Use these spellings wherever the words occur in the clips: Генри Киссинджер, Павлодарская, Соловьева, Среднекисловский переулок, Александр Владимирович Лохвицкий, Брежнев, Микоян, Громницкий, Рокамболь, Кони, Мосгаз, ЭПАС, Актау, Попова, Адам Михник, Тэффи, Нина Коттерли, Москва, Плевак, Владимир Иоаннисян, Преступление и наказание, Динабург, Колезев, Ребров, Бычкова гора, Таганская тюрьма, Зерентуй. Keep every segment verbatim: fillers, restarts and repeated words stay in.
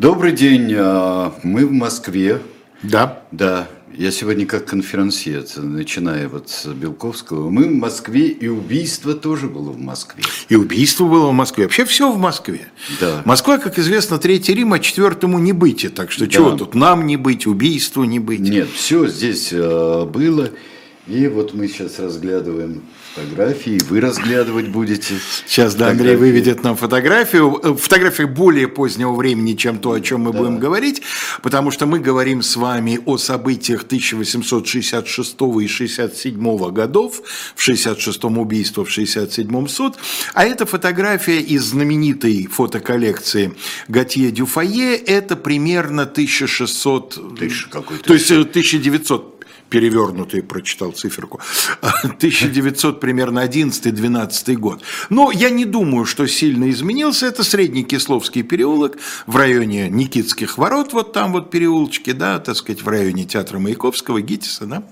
Добрый день, мы в Москве. Да. Да. Я сегодня как конферансье, начиная вот с Белковского. Мы в Москве, и убийство тоже было в Москве. И убийство было в Москве. Вообще все в Москве. Да. Москва, как известно, Третий Рим, а Четвертому не быть. Так что да. Чего тут нам не быть, убийству не быть? Нет, все здесь было. И вот мы сейчас разглядываем фотографии, вы разглядывать будете. Сейчас, да, Андрей выведет нам фотографию. Фотография более позднего времени, чем то, о чем мы да. будем говорить, потому что мы говорим с вами о событиях тысяча восемьсот шестьдесят шестого и шестьдесят седьмого годов, в шестьдесят шестом убийство, в шестьдесят седьмом суд. А эта фотография из знаменитой фотоколлекции Готье Дюфайе, это примерно тысяча шестьсот... Тысяча какой-то. То есть тысяча девятьсот... перевернутый, прочитал циферку, тысяча девятьсот, примерно одиннадцатый-двенадцатый год. Но я не думаю, что сильно изменился. Это Среднекисловский переулок в районе Никитских ворот, вот там вот переулочки, да, так сказать, в районе театра Маяковского, Гитиса, да.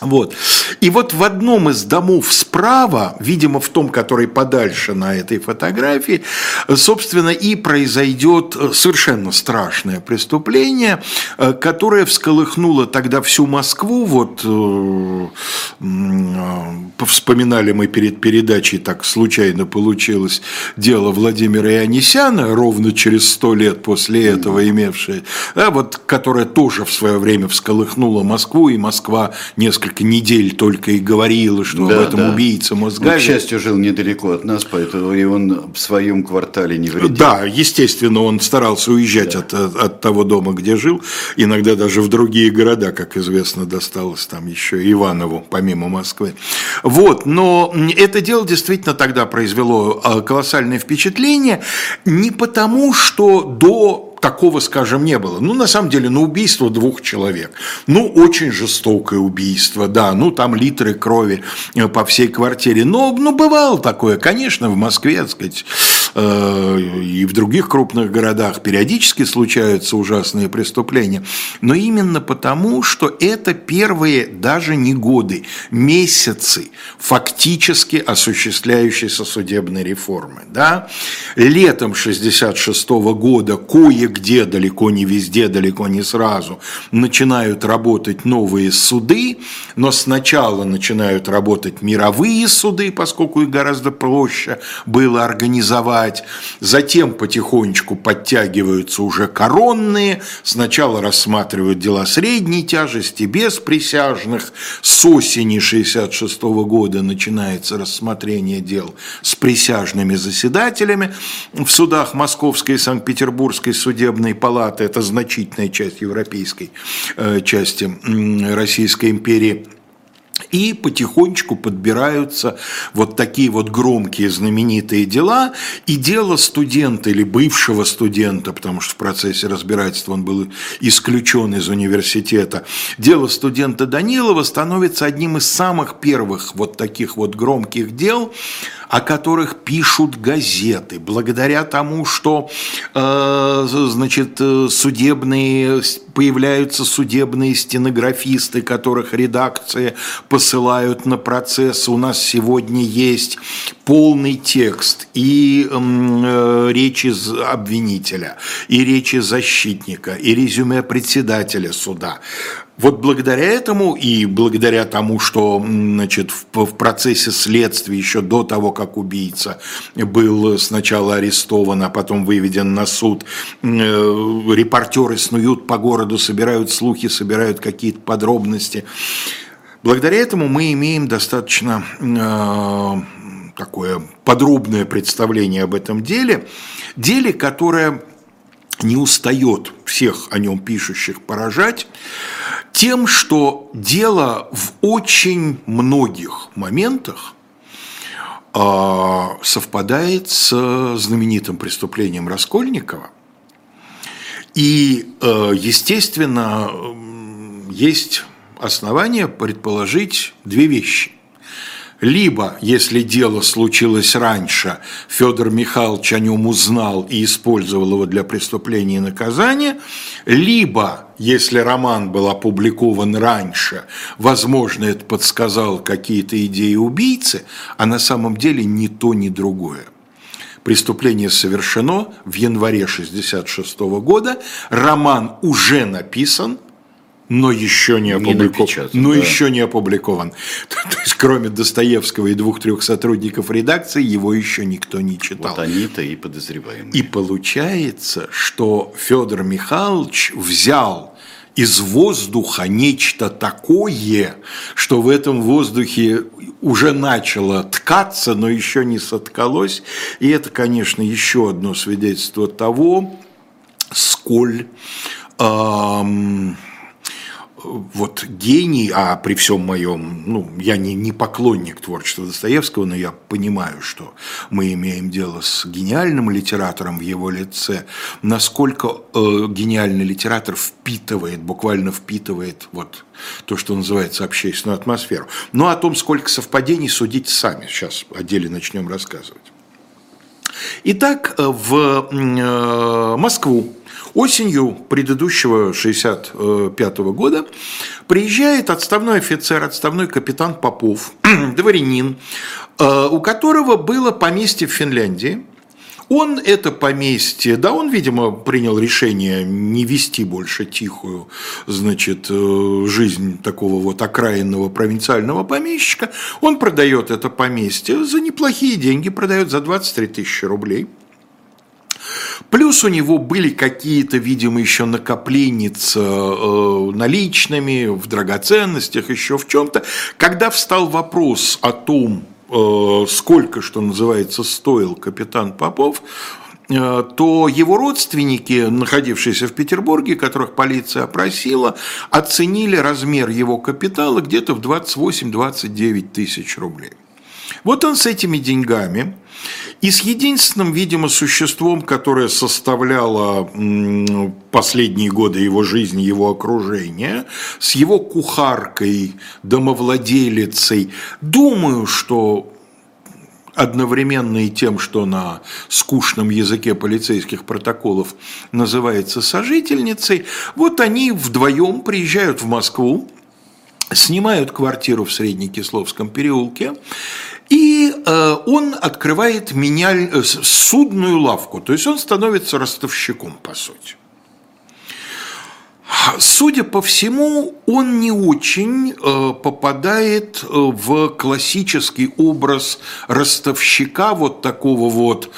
Вот. И вот в одном из домов справа, видимо, в том, который подальше на этой фотографии, собственно, и произойдет совершенно страшное преступление, которое всколыхнуло тогда всю Москву. Вот вспоминали мы перед передачей, так случайно получилось, дело Владимира Иоаннисяна, ровно через сто лет после этого имевшее, да, вот, которое тоже в свое время всколыхнуло Москву, и Москва несколько недель только и говорила, что да, об этом да. убийце Мосгаза. Он, к счастью, жил недалеко от нас, поэтому и он в своем квартале не вредил. Да, естественно, он старался уезжать да. от, от того дома, где жил, иногда даже в другие города, как известно, досталось там еще Иванову, помимо Москвы. Вот, но это дело действительно тогда произвело колоссальное впечатление, не потому, что до... такого, скажем, не было. Ну, на самом деле, ну, убийство двух человек. Ну, очень жестокое убийство, да, ну, там литры крови по всей квартире. Но, ну, бывало такое, конечно, в Москве, так сказать, э, и в других крупных городах периодически случаются ужасные преступления. Но именно потому, что это первые даже не годы, месяцы фактически осуществляющейся судебной реформы, да. Летом шестьдесят шестого года кое где, далеко не везде, далеко не сразу, начинают работать новые суды, но сначала начинают работать мировые суды, поскольку их гораздо проще было организовать, затем потихонечку подтягиваются уже коронные, сначала рассматривают дела средней тяжести, без присяжных, с осени шестьдесят шестого года начинается рассмотрение дел с присяжными заседателями в судах Московской и Санкт-Петербургской судей, судебной палаты, это значительная часть европейской э, части э, Российской империи. И потихонечку подбираются вот такие вот громкие, знаменитые дела. И дело студента или бывшего студента, потому что в процессе разбирательства он был исключен из университета, дело студента Данилова становится одним из самых первых вот таких вот громких дел, о которых пишут газеты, благодаря тому, что э, значит, судебные, появляются судебные стенографисты, которых редакции посылают на процесс. У нас сегодня есть полный текст и э, речи обвинителя, и речи защитника, и резюме председателя суда. Вот благодаря этому и благодаря тому, что, значит, в, в процессе следствия еще до того, как убийца был сначала арестован, а потом выведен на суд, э, репортеры снуют по городу, собирают слухи, собирают какие-то подробности. Благодаря этому мы имеем достаточно э, такое подробное представление об этом деле, деле, которое не устает всех о нем пишущих поражать тем, что дело в очень многих моментах э, совпадает с знаменитым преступлением Раскольникова. И, э, естественно, э, есть основания предположить две вещи. Либо, если дело случилось раньше, Федор Михайлович о нем узнал и использовал его для преступления и наказания, либо, если роман был опубликован раньше, возможно, это подсказал какие-то идеи убийцы, а на самом деле ни то, ни другое. Преступление совершено в январе тысяча девятьсот шестьдесят шестого года. Роман уже написан, но еще не опубликован. Но да. еще не опубликован. То, то есть, кроме Достоевского и двух-трех сотрудников редакции, его еще никто не читал. Вот они-то и подозреваемые. И получается, что Федор Михайлович взял из воздуха нечто такое, что в этом воздухе уже начало ткаться, но еще не соткалось. И это, конечно, еще одно свидетельство того, сколь... Эм, Вот гений, а при всем моем, ну, я не, не поклонник творчества Достоевского, но я понимаю, что мы имеем дело с гениальным литератором в его лице, насколько э, гениальный литератор впитывает, буквально впитывает вот то, что называется, общественную атмосферу. Но о том, сколько совпадений, судите сами. Сейчас о деле начнем рассказывать. Итак, в э, Москву осенью предыдущего шестьдесят пятого года приезжает отставной офицер, отставной капитан Попов, дворянин, у которого было поместье в Финляндии. Он это поместье, да, он, видимо, принял решение не вести больше тихую, значит, жизнь такого вот окраинного провинциального помещика. Он продает это поместье за неплохие деньги, продает за двадцать три тысячи рублей. Плюс у него были какие-то, видимо, еще накопленницы наличными, в драгоценностях, еще в чем-то. Когда встал вопрос о том, сколько, что называется, стоил капитан Попов, то его родственники, находившиеся в Петербурге, которых полиция опросила, оценили размер его капитала где-то в двадцать восемь - двадцать девять тысяч рублей. Вот он с этими деньгами и с единственным, видимо, существом, которое составляло последние годы его жизни, его окружение, с его кухаркой, домовладелицей, думаю, что одновременно и тем, что на скучном языке полицейских протоколов называется сожительницей, вот они вдвоем приезжают в Москву, снимают квартиру в Среднекисловском переулке, и э, он открывает меняль, э, судную лавку, то есть он становится ростовщиком, по сути. Судя по всему, он не очень э, попадает в классический образ ростовщика, вот такого вот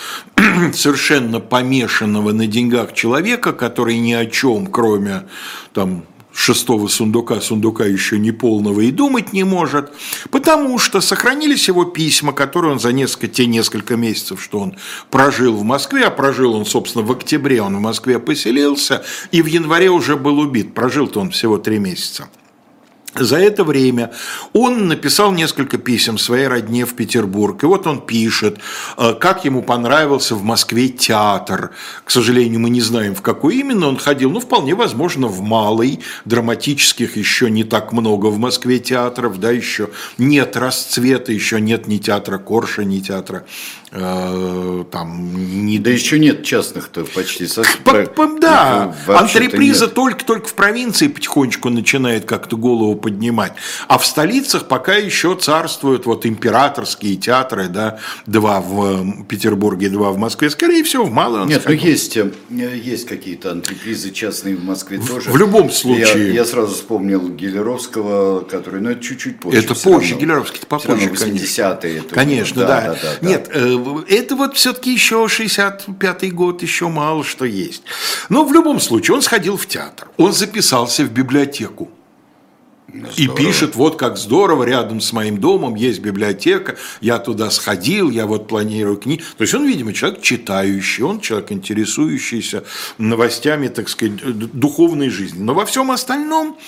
совершенно помешанного на деньгах человека, который ни о чем, кроме там шестого сундука, сундука еще не полного, и думать не может, потому что сохранились его письма, которые он за несколько, те несколько месяцев, что он прожил в Москве, а прожил он, собственно, в октябре, он в Москве поселился, и в январе уже был убит, прожил-то он всего три месяца. За это время он написал несколько писем своей родне в Петербург. И вот он пишет, как ему понравился в Москве театр. К сожалению, мы не знаем, в какой именно он ходил. Ну, вполне возможно, в Малый. Драматических еще не так много в Москве театров. Да, еще нет расцвета, еще нет ни театра Корша, ни театра... Там, не... Да еще нет частных-то почти совсем. Да, антреприза только-только в провинции потихонечку начинает как-то голову поднимать. А в столицах пока еще царствуют вот императорские театры, да, два в Петербурге, два в Москве. Скорее всего, в Малом. Нет, ну есть, есть какие-то антрепризы частные в Москве в, тоже. В любом случае. Я, я сразу вспомнил Гиляровского, который, ну, это чуть-чуть позже. Это позже, Гиляровский, это попозже, конечно. Конечно, да. да, да, да нет, да. Это вот все-таки еще шестьдесят пятый год, еще мало что есть. Но в любом случае он сходил в театр, он записался в библиотеку. Здорово. И пишет, вот как здорово, рядом с моим домом есть библиотека, я туда сходил, я вот планирую книги. То есть он, видимо, человек читающий, он человек, интересующийся новостями, так сказать, духовной жизни. Но во всем остальном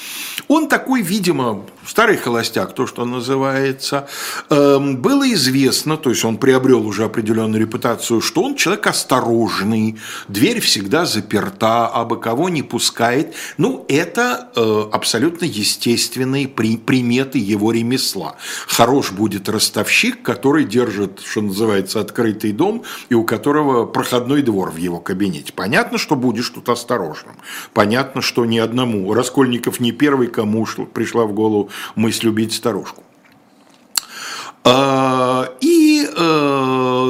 он такой, видимо, старый холостяк, то, что называется. Было известно, то есть он приобрел уже определенную репутацию, что он человек осторожный, дверь всегда заперта, абы кого не пускает. Ну, это абсолютно естественно. Приметы его ремесла. Хорош будет ростовщик, который держит, что называется, открытый дом и у которого проходной двор в его кабинете. Понятно, что будешь тут осторожным. Понятно, что ни одному. Раскольников не первый, кому пришла в голову мысль убить старушку. И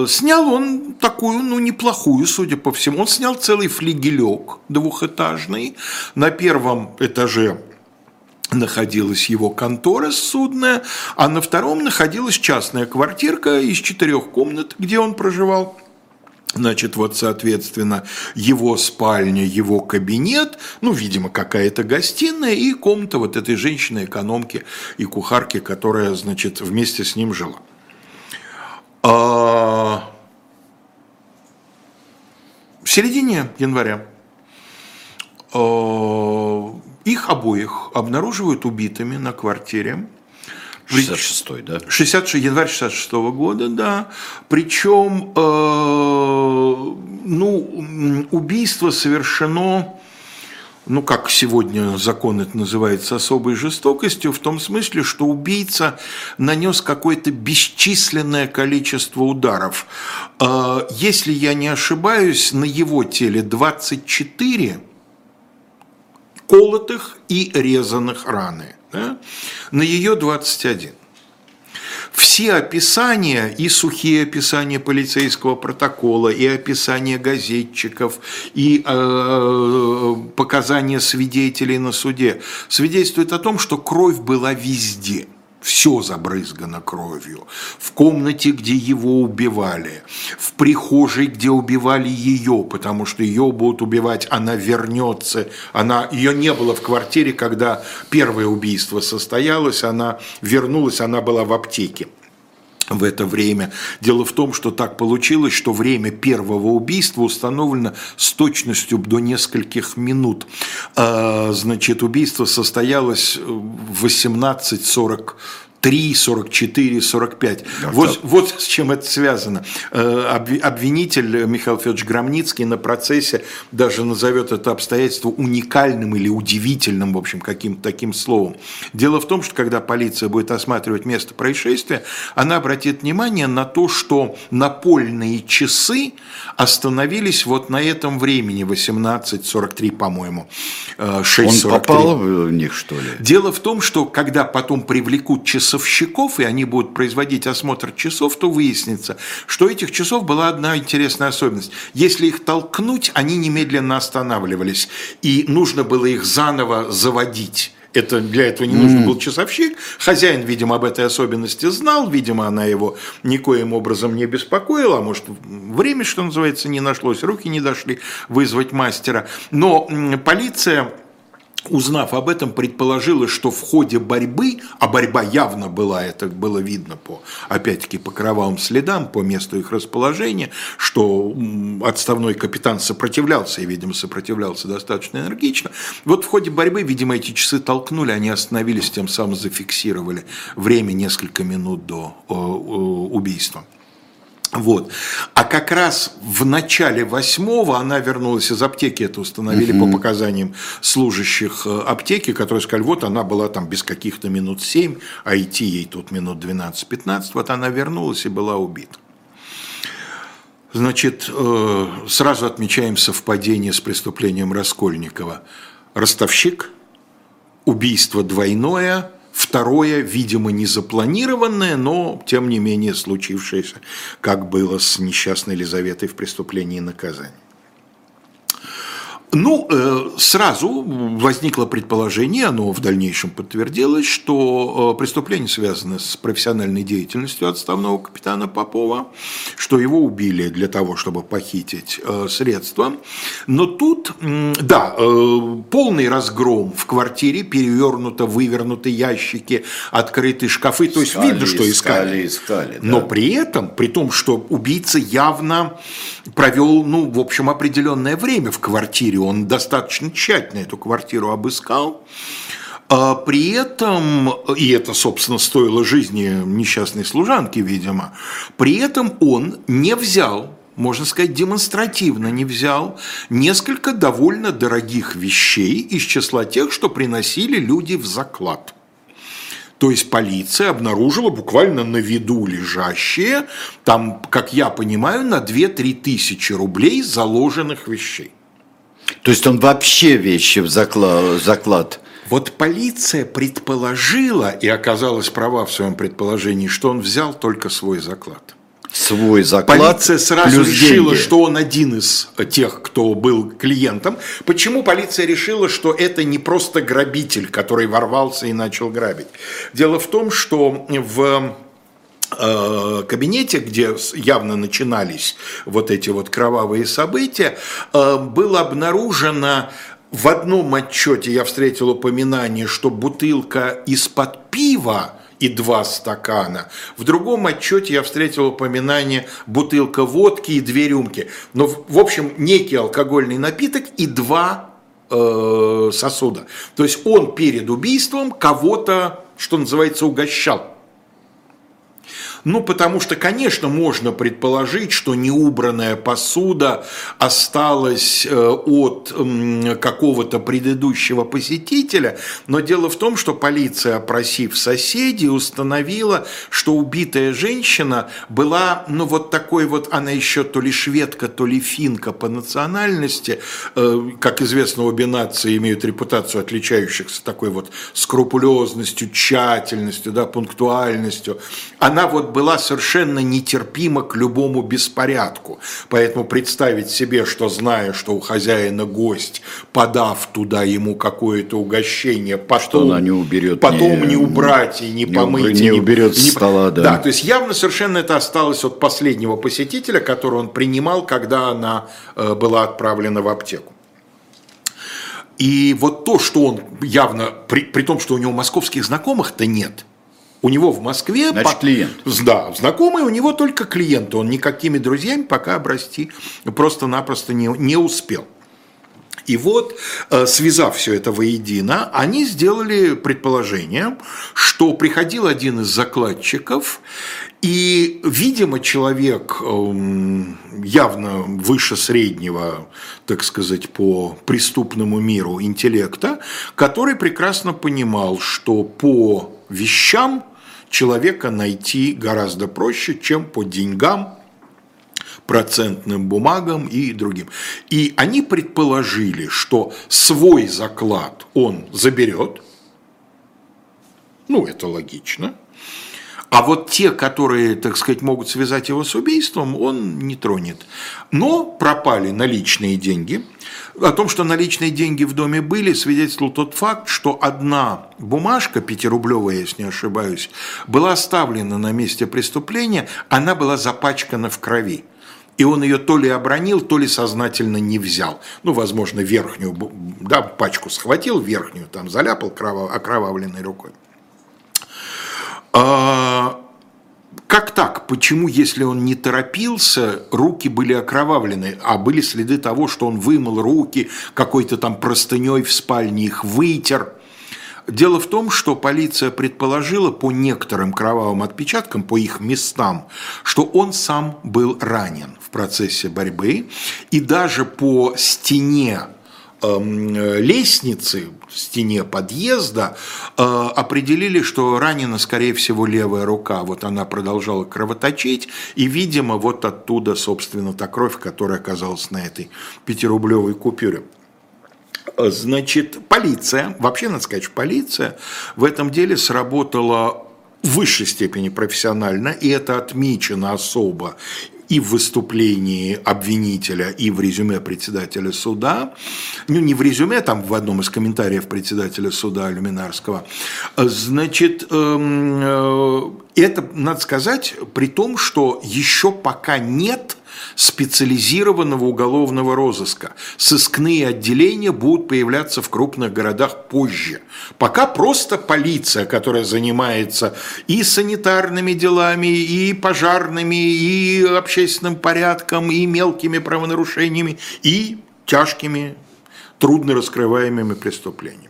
снял он такую, ну, неплохую, судя по всему. Он снял целый флигелек двухэтажный. На первом этаже находилась его контора судная, а на втором находилась частная квартирка из четырех комнат, где он проживал. Значит, вот, соответственно, его спальня, его кабинет, ну, видимо, какая-то гостиная и комната вот этой женщины-экономки и кухарки, которая, значит, вместе с ним жила. А... В середине января а... их обоих обнаруживают убитыми на квартире. шестьдесят шестой, да? шестьдесят шестого, январь шестьдесят шестого года, да. Причем, э, ну, убийство совершено, ну, как сегодня закон это называется, особой жестокостью, в том смысле, что убийца нанес какое-то бесчисленное количество ударов. Э, если я не ошибаюсь, на его теле двадцать четыре колотых и резаных раны. Да? На ее двадцать один. Все описания, и сухие описания полицейского протокола, и описания газетчиков, и э, показания свидетелей на суде свидетельствуют о том, что кровь была везде. Все забрызгано кровью. В комнате, где его убивали, в прихожей, где убивали ее, потому что ее будут убивать, она вернется. Она, ее не было в квартире, когда первое убийство состоялось, она вернулась, она была в аптеке в это время. Дело в том, что так получилось, что время первого убийства установлено с точностью до нескольких минут. Значит, убийство состоялось в восемнадцать сорок три, сорок четыре, сорок пять. Да, вот, да. Вот с чем это связано. Обвинитель Михаил Федорович Громницкий на процессе даже назовет это обстоятельство уникальным или удивительным, в общем, каким-то таким словом. Дело в том, что когда полиция будет осматривать место происшествия, она обратит внимание на то, что напольные часы остановились вот на этом времени, восемнадцать сорок три, по-моему, шесть сорок три. Он попал в них, что ли? Дело в том, что когда потом привлекут часы часовщиков, и они будут производить осмотр часов, то выяснится, что у этих часов была одна интересная особенность. Если их толкнуть, они немедленно останавливались, и нужно было их заново заводить. Это, для этого не нужен был часовщик. Хозяин, видимо, об этой особенности знал, видимо, она его никоим образом не беспокоила, а может, время, что называется, не нашлось, руки не дошли вызвать мастера. Но полиция, узнав об этом, предположила, что в ходе борьбы, а борьба явно была, это было видно по, опять-таки, по кровавым следам, по месту их расположения, что отставной капитан сопротивлялся, и, видимо, сопротивлялся достаточно энергично. Вот в ходе борьбы, видимо, эти часы толкнули, они остановились, тем самым зафиксировали время несколько минут до убийства. Вот. А как раз в начале восьмого она вернулась из аптеки, это установили угу. по показаниям служащих аптеки, которые сказали, вот она была там без каких-то минут семь, а идти ей тут минут двенадцать-пятнадцать, вот она вернулась и была убита. Значит, сразу отмечаем совпадение с преступлением Раскольникова. Ростовщик, убийство двойное. Второе, видимо, незапланированное, но, тем не менее, случившееся, как было с несчастной Елизаветой в «Преступлении и наказании». Ну, сразу возникло предположение, оно в дальнейшем подтвердилось, что преступление связано с профессиональной деятельностью отставного капитана Попова, что его убили для того, чтобы похитить средства. Но тут, да, полный разгром в квартире, перевернуто, вывернуты ящики, открыты шкафы, то есть искали, видно, что искали. искали, искали да. Но при этом, при том, что убийца явно провел, ну, в общем, определенное время в квартире, он достаточно тщательно эту квартиру обыскал, при этом, и это, собственно, стоило жизни несчастной служанки, видимо, при этом он не взял, можно сказать, демонстративно не взял несколько довольно дорогих вещей из числа тех, что приносили люди в заклад. То есть полиция обнаружила буквально на виду лежащие, там, как я понимаю, на две-три тысячи рублей заложенных вещей. То есть он вообще вещи в заклад, заклад. Вот полиция предположила, и оказалась права в своем предположении, что он взял только свой заклад. свой заклад. Полиция сразу решила, деньги. Что он один из тех, кто был клиентом. Почему полиция решила, что это не просто грабитель, который ворвался и начал грабить? Дело в том, что в кабинете, где явно начинались вот эти вот кровавые события, было обнаружено в одном отчете, я встретил упоминание, что бутылка из-под пива и два стакана. В другом отчете я встретил упоминание бутылка водки и две рюмки. Но, в общем, некий алкогольный напиток и два э, сосуда. То есть он перед убийством кого-то, что называется, угощал. Ну, потому что, конечно, можно предположить, что неубранная посуда осталась от какого-то предыдущего посетителя, но дело в том, что полиция, опросив соседей, установила, что убитая женщина была, ну, вот такой вот, она еще то ли шведка, то ли финка по национальности, как известно, обе нации имеют репутацию отличающихся такой вот скрупулезностью, тщательностью, да, пунктуальностью. Она вот была совершенно нетерпима к любому беспорядку. Поэтому представить себе, что, зная, что у хозяина гость, подав туда ему какое-то угощение, потом, она не, уберет, потом не, не убрать и не, не помыть. Не, не уберет не, стола, не, да. да. То есть явно совершенно это осталось от последнего посетителя, которого он принимал, когда она э, была отправлена в аптеку. И вот то, что он явно, при, при том, что у него московских знакомых-то нет, у него в Москве, значит, по... клиент. Да, знакомый у него только клиенты, он никакими друзьями пока обрасти просто-напросто не, не успел. И вот, связав все это воедино, они сделали предположение, что приходил один из закладчиков, и, видимо, человек явно выше среднего, так сказать, по преступному миру интеллекта, который прекрасно понимал, что по вещам человека найти гораздо проще, чем по деньгам, процентным бумагам и другим. И они предположили, что свой заклад он заберет, ну это логично, а вот те, которые, так сказать, могут связать его с убийством, он не тронет. Но пропали наличные деньги. О том, что наличные деньги в доме были, свидетельствовал тот факт, что одна бумажка, пятирублевая, если не ошибаюсь, была оставлена на месте преступления, она была запачкана в крови. И он ее то ли обронил, то ли сознательно не взял. Ну, возможно, верхнюю, да, пачку схватил, верхнюю там заляпал окровавленной рукой. А как так? Почему, если он не торопился, руки были окровавлены, а были следы того, что он вымыл руки, какой-то там простыней в спальне их вытер? Дело в том, что полиция предположила по некоторым кровавым отпечаткам, по их местам, что он сам был ранен в процессе борьбы, и даже по стене лестницы, в стене подъезда, определили, что ранена, скорее всего, левая рука. Вот она продолжала кровоточить, и, видимо, вот оттуда, собственно, та кровь, которая оказалась на этой пятирублевой купюре. Значит, полиция, вообще, надо сказать, что полиция в этом деле сработала в высшей степени профессионально, и это отмечено особо и в выступлении обвинителя, и в резюме председателя суда, ну не в резюме, там в одном из комментариев председателя суда Люминарского. Значит, это, надо сказать, при том, что еще пока нет специализированного уголовного розыска. Сыскные отделения будут появляться в крупных городах позже. Пока просто полиция, которая занимается и санитарными делами, и пожарными, и общественным порядком, и мелкими правонарушениями, и тяжкими, трудно раскрываемыми преступлениями.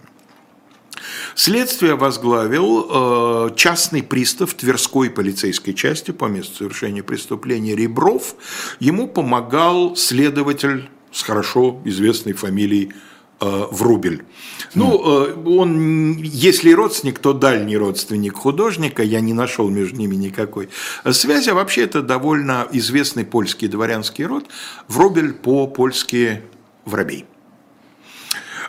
Следствие возглавил э, частный пристав Тверской полицейской части по месту совершения преступления Ребров. Ему помогал следователь с хорошо известной фамилией э, Врубель. Ну, э, он, если родственник, то дальний родственник художника, я не нашел между ними никакой связи. А вообще это довольно известный польский дворянский род. Врубель по-польски воробей.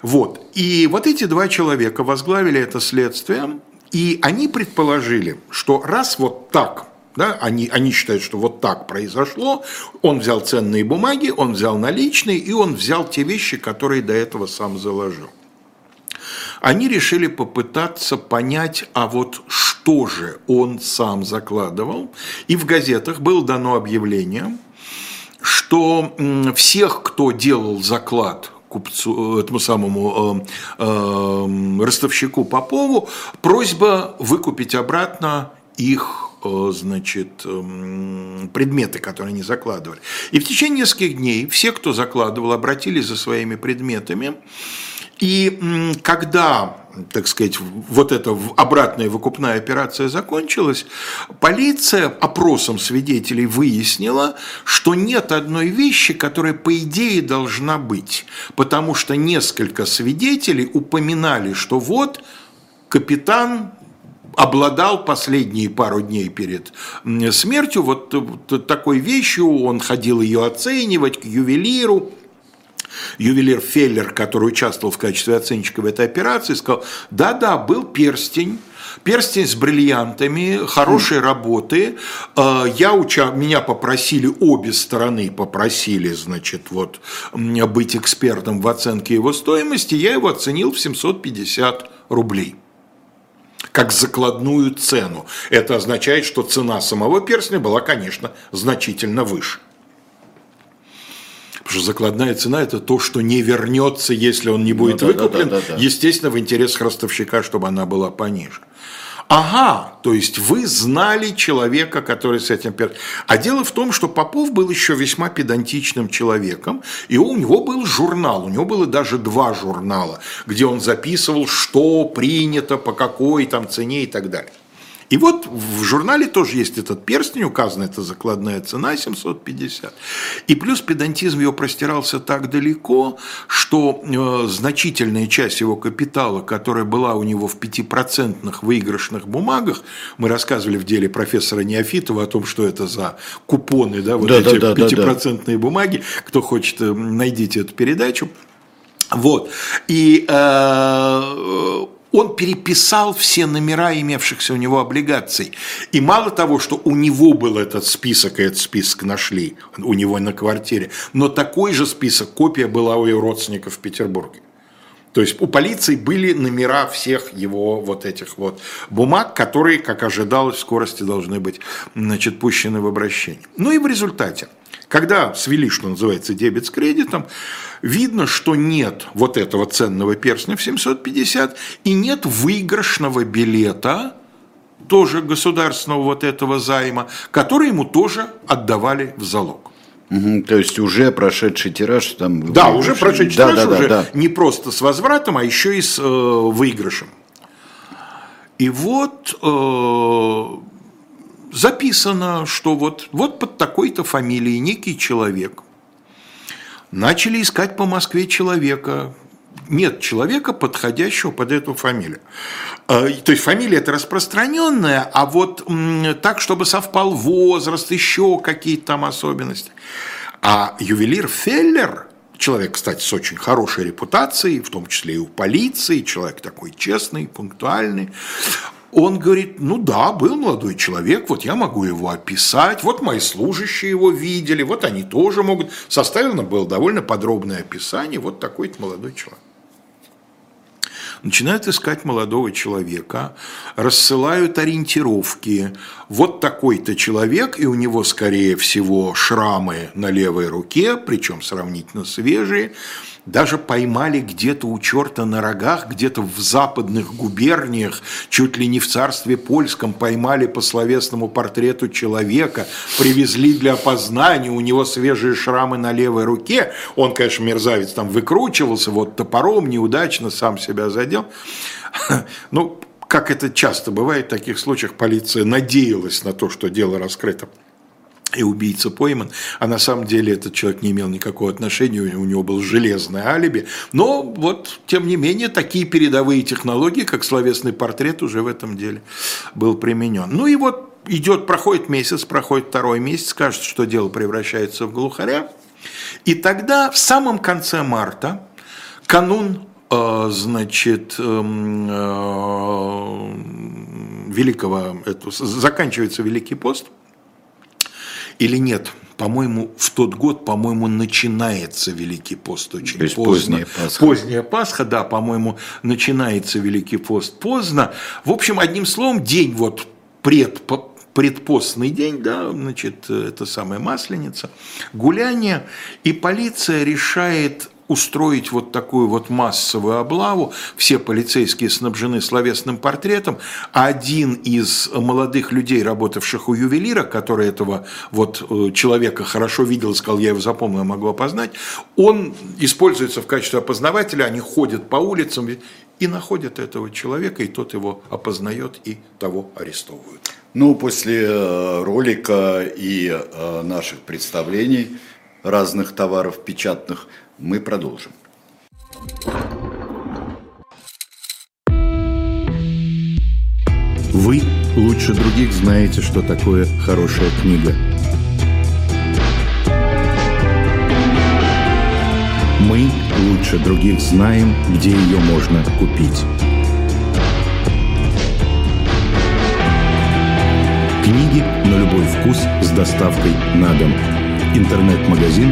Вот. И вот эти два человека возглавили это следствие, и они предположили, что раз вот так Да? Они, они считают, что вот так произошло, он взял ценные бумаги, он взял наличные и он взял те вещи, которые до этого сам заложил. Они решили попытаться понять, а вот что же он сам закладывал. И в газетах было дано объявление, что всех, кто делал заклад купцу, этому самому э, э, ростовщику Попову, просьба выкупить обратно их значит, предметы, которые они закладывали. И в течение нескольких дней все, кто закладывал, обратились за своими предметами. И когда, так сказать, вот эта обратная выкупная операция закончилась, полиция опросом свидетелей выяснила, что нет одной вещи, которая, по идее, должна быть, потому что несколько свидетелей упоминали, что вот капитан обладал последние пару дней перед смертью вот такой вещью, он ходил ее оценивать к ювелиру. Ювелир Феллер, который участвовал в качестве оценщика в этой операции, сказал: да-да, был перстень, перстень с бриллиантами, хорошей работы. Я уча... Меня попросили, обе стороны попросили, значит, вот, быть экспертом в оценке его стоимости, я его оценил в семьсот пятьдесят рублей. Как закладную цену. Это означает, что цена самого перстня была, конечно, значительно выше. Потому что закладная цена – это то, что не вернется, если он не будет ну, да, выкуплен. Да, да, да, да. Естественно, в интересах ростовщика, чтобы она была пониже. Ага, то есть вы знали человека, который с этим перстнем. А дело в том, что Попов был еще весьма педантичным человеком, и у него был журнал, у него было даже два журнала, где он записывал, что принято, по какой там цене и так далее. И вот в журнале тоже есть этот перстень, указана эта закладная цена семьсот пятьдесят. И плюс педантизм его простирался так далеко, что значительная часть его капитала, которая была у него в пятипроцентных выигрышных бумагах, мы рассказывали в деле профессора Неофитова о том, что это за купоны, да, вот да, эти да, да, пятипроцентные да, да. бумаги, кто хочет, найдите эту передачу. Вот. И... Э, он переписал все номера имевшихся у него облигаций. И мало того, что у него был этот список, и этот список нашли у него на квартире, но такой же список, копия была у его родственников в Петербурге. То есть у полиции были номера всех его вот этих вот бумаг, которые, как ожидалось, в скорости должны быть, значит, пущены в обращение. Ну и в результате, когда свели, что называется, дебет с кредитом, видно, что нет вот этого ценного перстня в семьсот пятьдесят и нет выигрышного билета, тоже государственного вот этого займа, который ему тоже отдавали в залог. Угу, то есть уже прошедший тираж там. Да, уже прошедший тираж, да, да, уже да, да. не просто с возвратом, а еще и с э, выигрышем. И вот э, записано, что вот, вот под такой-то фамилией некий человек. Начали искать по Москве человека. Нет человека, подходящего под эту фамилию. То есть фамилия это распространенная, а вот так, чтобы совпал возраст, еще какие-то там особенности. А ювелир Феллер, человек, кстати, с очень хорошей репутацией, в том числе и у полиции, человек такой честный, пунктуальный, он говорит: ну да, был молодой человек, вот я могу его описать, вот мои служащие его видели, вот они тоже могут. Составлено было довольно подробное описание, вот такой-то молодой человек. Начинают искать молодого человека, рассылают ориентировки. Вот такой-то человек, и у него, скорее всего, шрамы на левой руке, причем сравнительно свежие. Даже поймали где-то у черта на рогах, где-то в западных губерниях, чуть ли не в царстве польском, поймали по словесному портрету человека, привезли для опознания, у него свежие шрамы на левой руке. Он, конечно, мерзавец там выкручивался, вот топором неудачно сам себя задел. Ну, как это часто бывает в таких случаях, полиция надеялась на то, что дело раскрыто. И убийца пойман, а на самом деле этот человек не имел никакого отношения, у него было железное алиби, но вот, тем не менее, такие передовые технологии, как словесный портрет, уже в этом деле был применен. Ну и вот идет, проходит месяц, проходит второй месяц, кажется, что дело превращается в глухаря, и тогда в самом конце марта, канун, значит, великого, это, заканчивается Великий пост, Или нет? По-моему, в тот год, по-моему, начинается Великий пост очень То есть поздно. Поздняя Пасха. Поздняя Пасха, да, по-моему, начинается Великий пост поздно. В общем, одним словом, день вот пред, предпостный день, да, значит, это самая Масленица, гуляние, и полиция решает устроить вот такую вот массовую облаву. Все полицейские снабжены словесным портретом. Один из молодых людей, работавших у ювелира, который этого вот человека хорошо видел, сказал, я его запомнил, я могу опознать, он используется в качестве опознавателя, они ходят по улицам и находят этого человека, и тот его опознает, и того арестовывают. Ну, после ролика и наших представлений разных товаров печатных мы продолжим. Вы лучше других знаете, что такое хорошая книга. Мы лучше других знаем, где ее можно купить. Книги на любой вкус с доставкой на дом. Интернет-магазин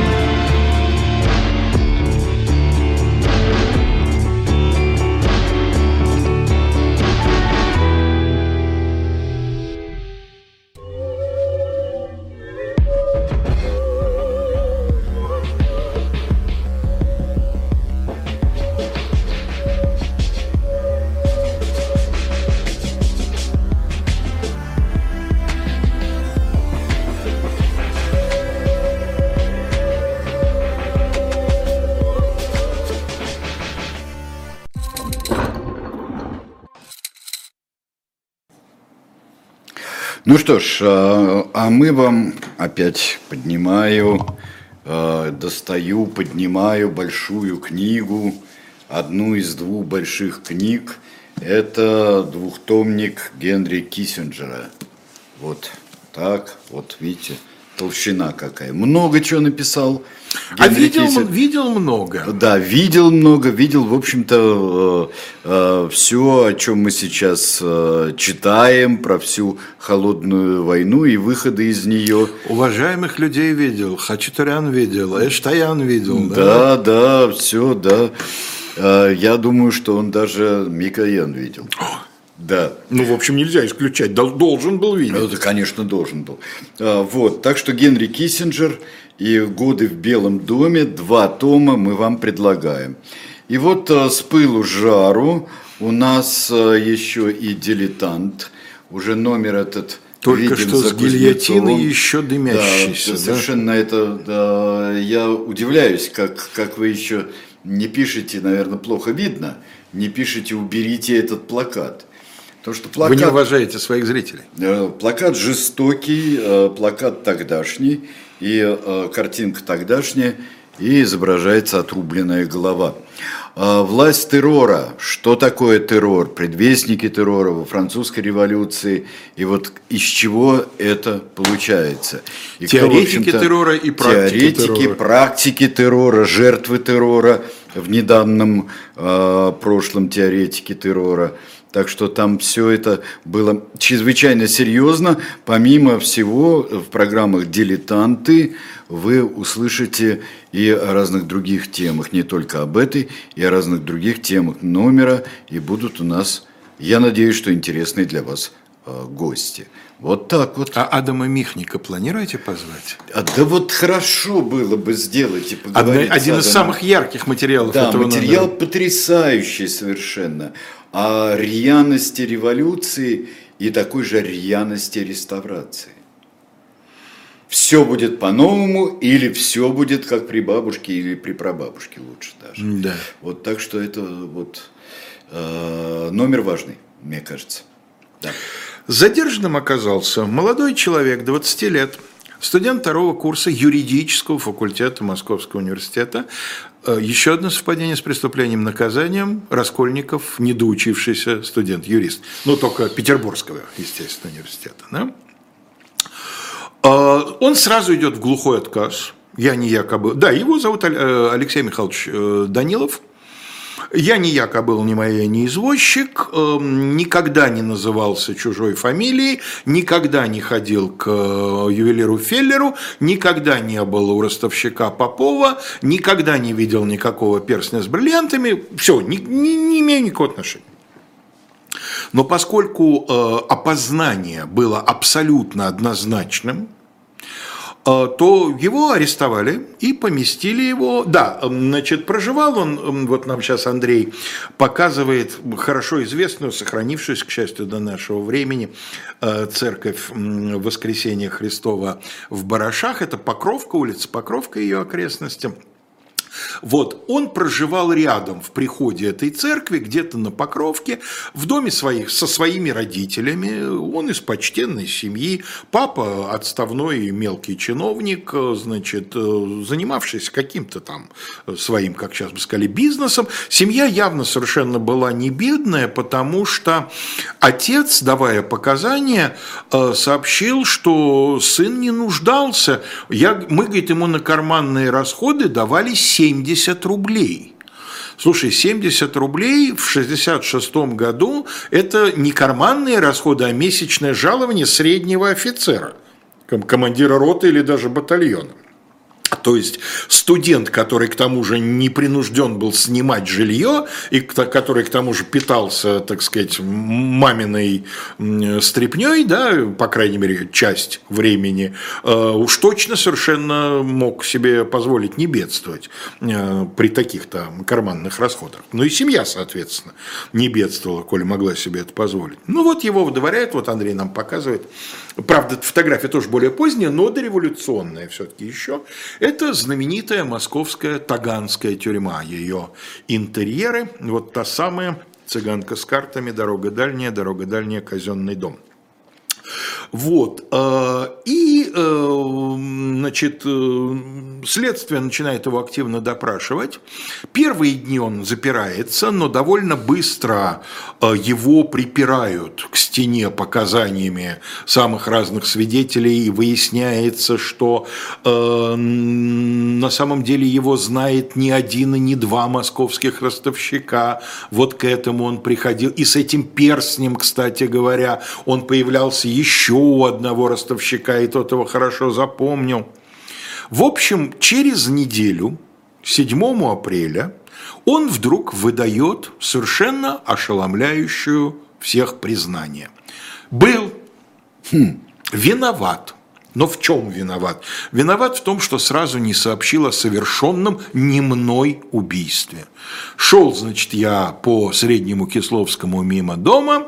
Ну что ж, а мы вам опять поднимаю, достаю, поднимаю большую книгу, одну из двух больших книг. Это двухтомник Генри Киссинджера. Вот так, вот видите, толщина какая. Много чего написал. Генри а видел, Киссинджер. видел много. Да, видел много, видел, в общем-то, э, все, о чем мы сейчас э, читаем, про всю холодную войну и выходы из нее. Уважаемых людей видел, Хачатурян видел, Эштаян видел. Да, да, да, все, да. Э, я думаю, что он даже Микоян видел. Да. Ну, в общем, нельзя исключать, должен был видеть. Это, конечно, должен был. А, вот, так что Генри Киссинджер и «Годы в Белом доме», два тома мы вам предлагаем. И вот а, с пылу жару у нас а, еще и «Дилетант», уже номер этот... Только видим, что с гильотиной еще дымящийся. Да, да? Совершенно это... Да, я удивляюсь, как, как вы еще не пишете, наверное, плохо видно, не пишете «Уберите этот плакат». То, что плакат, вы не уважаете своих зрителей. Плакат жестокий, плакат тогдашний, и картинка тогдашняя, и изображается отрубленная голова. Власть террора. Что такое террор? Предвестники террора во Французской революции. И вот из чего это получается? И теоретики кто, террора и практики теоретики, террора. практики террора, жертвы террора в недавнем э, прошлом теоретики террора. Так что там все это было чрезвычайно серьезно. Помимо всего, в программах «Дилетанты» вы услышите и о разных других темах, не только об этой, и о разных других темах номера. И будут у нас, я надеюсь, что интересные для вас гости. Вот так вот. А Адама Михника планируете позвать? А, да вот хорошо было бы сделать и поговорить. Одна, один из самых ярких материалов да, этого материал номера. Потрясающий совершенно. О рьяности революции и такой же рьяности реставрации. Все будет по-новому или все будет как при бабушке или при прабабушке лучше даже. Да. Вот так что это вот э, номер важный, мне кажется. Да. Задержанным оказался молодой человек, двадцати лет, студент второго курса юридического факультета Московского университета. Еще одно совпадение с преступлением, наказанием: Раскольников, недоучившийся студент-юрист. Ну, только Петербургского, естественно, университета. Да? Он сразу идет в глухой отказ. Я не якобы... Да, его зовут Алексей Михайлович Данилов. Я не я кобыл, не моя, не извозчик, никогда не назывался чужой фамилией, никогда не ходил к ювелиру Феллеру, никогда не был у ростовщика Попова, никогда не видел никакого перстня с бриллиантами, все, не, не, не имею никакого отношения. Но поскольку опознание было абсолютно однозначным, то его арестовали и поместили его. Да, значит, проживал он, вот нам сейчас Андрей показывает хорошо известную, сохранившуюся, к счастью, до нашего времени, церковь Воскресения Христова в Барашах. Это Покровка, улица Покровка и ее окрестности. Вот, он проживал рядом в приходе этой церкви, где-то на Покровке, в доме своих, со своими родителями, он из почтенной семьи, папа отставной мелкий чиновник, значит, занимавшийся каким-то там своим, как сейчас бы сказали, бизнесом. Семья явно совершенно была не бедная, потому что отец, давая показания, сообщил, что сын не нуждался. Я, мы, говорит, ему на карманные расходы давали семьдесят рублей. Слушай, семьдесят рублей в шестьдесят шестом году это не карманные расходы, а месячное жалование среднего офицера, командира роты или даже батальона. То есть студент, который к тому же не принужден был снимать жилье, и который к тому же питался, так сказать, маминой стряпнёй, да, по крайней мере, часть времени, уж точно совершенно мог себе позволить не бедствовать при таких-то карманных расходах. Ну и семья, соответственно, не бедствовала, коли могла себе это позволить. Ну вот его выдворяют, вот Андрей нам показывает. Правда, фотография тоже более поздняя, но дореволюционная все-таки еще. Это знаменитая московская Таганская тюрьма, ее интерьеры, вот та самая цыганка с картами, дорога дальняя, дорога дальняя, казенный дом. Вот, и, значит, следствие начинает его активно допрашивать. Первые дни он запирается, но довольно быстро его припирают к стене показаниями самых разных свидетелей, и выясняется, что на самом деле его знает не один и не два московских ростовщика. Вот к этому он приходил, и с этим перстнем, кстати говоря, он появлялся еще у одного ростовщика, и тот его хорошо запомнил. В общем, через неделю, седьмого апреля, он вдруг выдает совершенно ошеломляющую всех признание. Был хм, виноват. Но в чем виноват? Виноват в том, что сразу не сообщил о совершенном не мной убийстве. Шел, значит, я по Среднему Кисловскому мимо дома,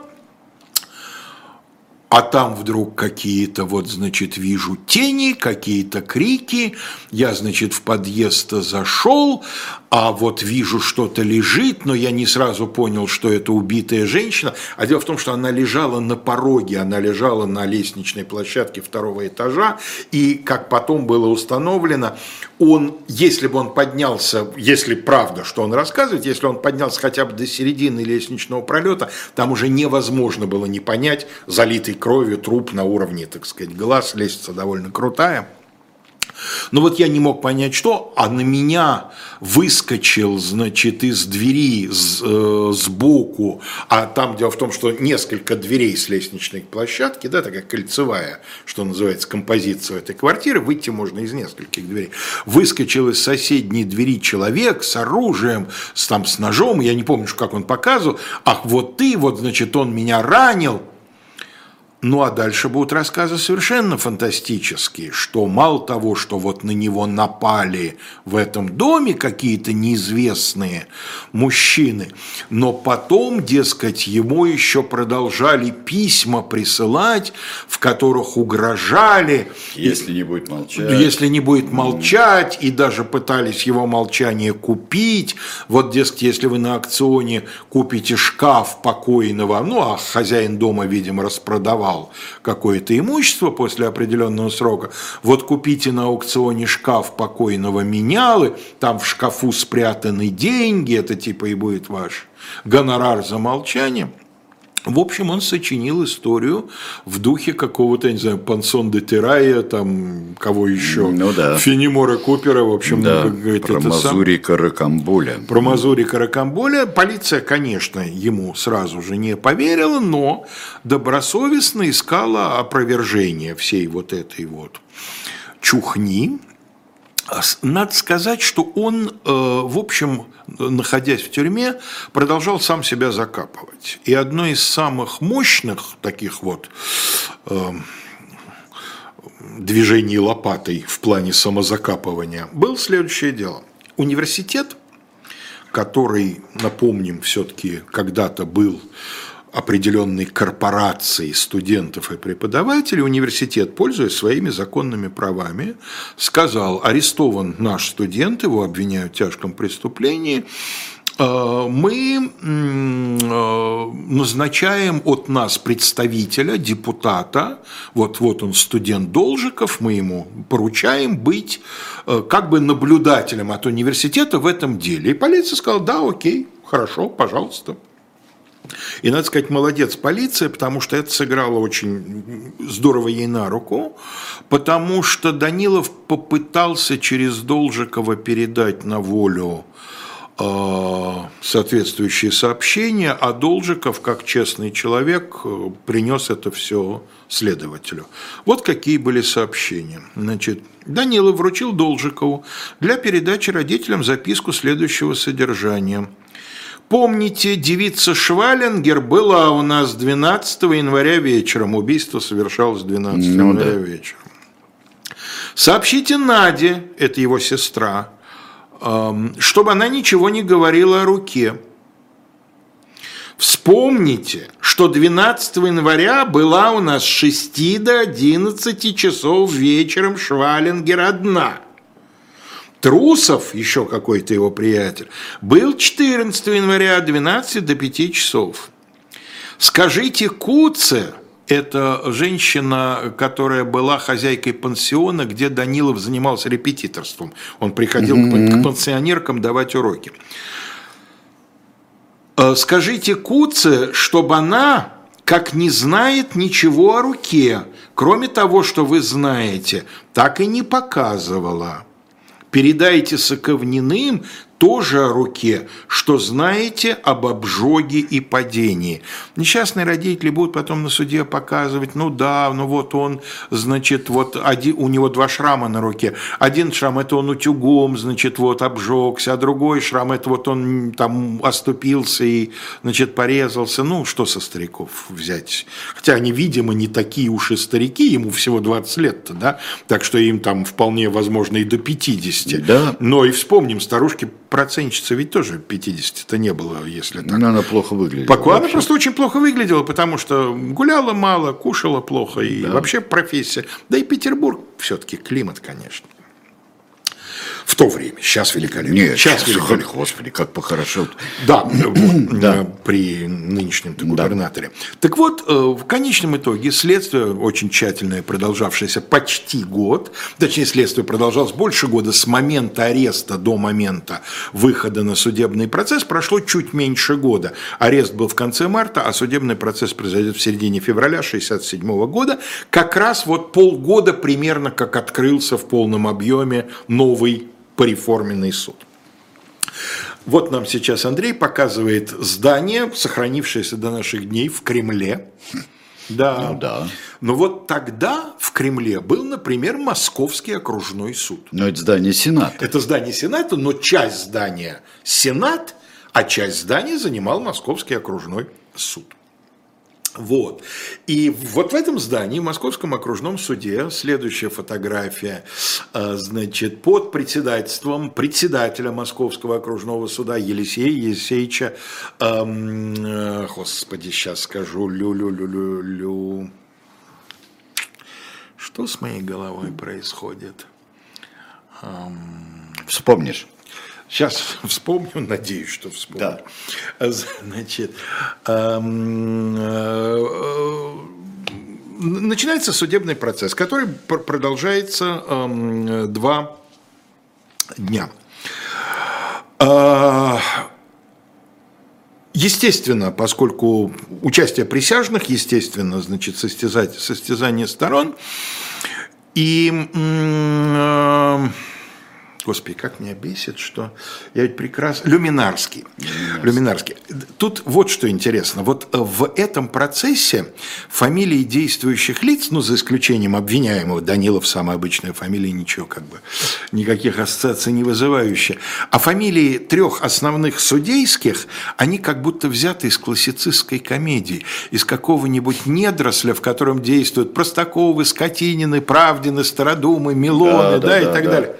а там вдруг какие-то, вот, значит, вижу тени, какие-то крики. Я, значит, в подъезд зашел, а вот вижу, что-то лежит, но я не сразу понял, что это убитая женщина. А дело в том, что она лежала на пороге, она лежала на лестничной площадке второго этажа. И, как потом было установлено, он, если бы он поднялся, если правда, что он рассказывает, если он поднялся хотя бы до середины лестничного пролета, там уже невозможно было не понять, залитый кровью труп на уровне, так сказать, глаз, лестница довольно крутая. Но вот я не мог понять, что, а на меня выскочил, значит, из двери с, э, сбоку, а там дело в том, что несколько дверей с лестничной площадки, да, такая кольцевая, что называется, композиция этой квартиры, выйти можно из нескольких дверей, выскочил из соседней двери человек с оружием, с, там, с ножом, я не помню, как он показывал, ах, вот ты, вот, значит, он меня ранил. Ну, а дальше будут рассказы совершенно фантастические, что мало того, что вот на него напали в этом доме какие-то неизвестные мужчины, но потом, дескать, ему еще продолжали письма присылать, в которых угрожали. Если и, не будет молчать. Если не будет молчать, и даже пытались его молчание купить. Вот, дескать, если вы на аукционе купите шкаф покойного, ну, а хозяин дома, видимо, распродавал какое-то имущество после определенного срока, вот купите на аукционе шкаф покойного менялы, там в шкафу спрятаны деньги, это типа и будет ваш гонорар за молчание. В общем, он сочинил историю в духе какого-то, не знаю, Пансон де Террая, там, кого еще, ну, да. Фенемора Купера, в общем, да, говорит, про Мазурика Рокамболя. Про Мазурика Рокамболя. Полиция, конечно, ему сразу же не поверила, но добросовестно искала опровержение всей вот этой вот чухни. Надо сказать, что он, в общем, находясь в тюрьме, продолжал сам себя закапывать. И одно из самых мощных таких вот движений лопатой в плане самозакапывания было следующее дело. Университет, который, напомним, все-таки когда-то был определенной корпорации студентов и преподавателей, университет, пользуясь своими законными правами, сказал: арестован наш студент, его обвиняют в тяжком преступлении, мы назначаем от нас представителя, депутата, вот, вот он студент Должиков, мы ему поручаем быть как бы наблюдателем от университета в этом деле. И полиция сказала: да, окей, хорошо, пожалуйста. И, надо сказать, молодец полиция, потому что это сыграло очень здорово ей на руку, потому что Данилов попытался через Должикова передать на волю э, соответствующие сообщения, а Должиков, как честный человек, принес это все следователю. Вот какие были сообщения. Значит, Данилов вручил Должикову для передачи родителям записку следующего содержания. Помните, девица Шваленгер была у нас двенадцатого января вечером. Убийство совершалось двенадцатого ну, января да. вечером. Сообщите Наде, это его сестра, чтобы она ничего не говорила о руке. Вспомните, что двенадцатого января была у нас с шести до одиннадцати часов вечером Шваленгер одна. Трусов, еще какой-то его приятель, был четырнадцатого января от двенадцати до пяти часов. Скажите Куце, это женщина, которая была хозяйкой пансиона, где Данилов занимался репетиторством. Он приходил mm-hmm. к пансионеркам давать уроки. Скажите Куце, чтобы она, как не знает ничего о руке, кроме того, что вы знаете, так и не показывала. Передайте Соковниным тоже о руке, что знаете об обжоге и падении. Несчастные родители будут потом на суде показывать, ну да, ну вот он, значит, вот один, у него два шрама на руке. Один шрам – это он утюгом, значит, вот обжегся, а другой шрам – это вот он там оступился и, значит, порезался. Ну, что со стариков взять? Хотя они, видимо, не такие уж и старики, ему всего двадцать лет-то, да? Так что им там вполне возможно и до пятидесяти. Да. Но и вспомним, старушки процентщица ведь тоже пятидесяти-то не было, если так. Но она плохо выглядела. Поку... Она просто очень плохо выглядела, потому что гуляла мало, кушала плохо и да. вообще профессия. Да и Петербург все-таки климат, конечно. В то время. Сейчас великолепно. Нет, сейчас, сейчас великолепно. Господи, как похорошел. Да, вот, да, при нынешнем губернаторе. Да. Так вот, в конечном итоге следствие, очень тщательное, продолжавшееся почти год, точнее, следствие продолжалось больше года, с момента ареста до момента выхода на судебный процесс прошло чуть меньше года. Арест был в конце марта, а судебный процесс произойдет в середине февраля тысяча девятьсот шестьдесят седьмого года, как раз вот полгода примерно, как открылся в полном объеме новый пореформенный суд. Вот нам сейчас Андрей показывает здание, сохранившееся до наших дней в Кремле. Да. Ну, да. Но вот тогда в Кремле был, например, Московский окружной суд. Но это здание Сената. Это здание Сената, но часть здания Сенат, а часть здания занимал Московский окружной суд. Вот. И вот в этом здании, в Московском окружном суде, следующая фотография, значит, под председательством председателя Московского окружного суда Елисея Елисеевича, эм, господи, сейчас скажу, лю-лю-лю-лю-лю, что с моей головой происходит? Эм... Вспомнишь. Сейчас вспомню, надеюсь, что вспомню. Да. Значит, начинается судебный процесс, который продолжается два дня. Естественно, поскольку участие присяжных, естественно, значит, состязать, состязание сторон. И, э, господи, как меня бесит, что я ведь прекрасно... Люминарский. Люминарский. Люминарский. Тут вот что интересно. Вот в этом процессе фамилии действующих лиц, ну, за исключением обвиняемого, Данилов, самая обычная фамилия, ничего как бы, никаких ассоциаций не вызывающая. А фамилии трех основных судейских, они как будто взяты из классицистской комедии, из какого-нибудь недоросля, в котором действуют Простаковы, Скотинины, Правдины, Стародумы, Милоны, да, да, да, и да, так да. далее.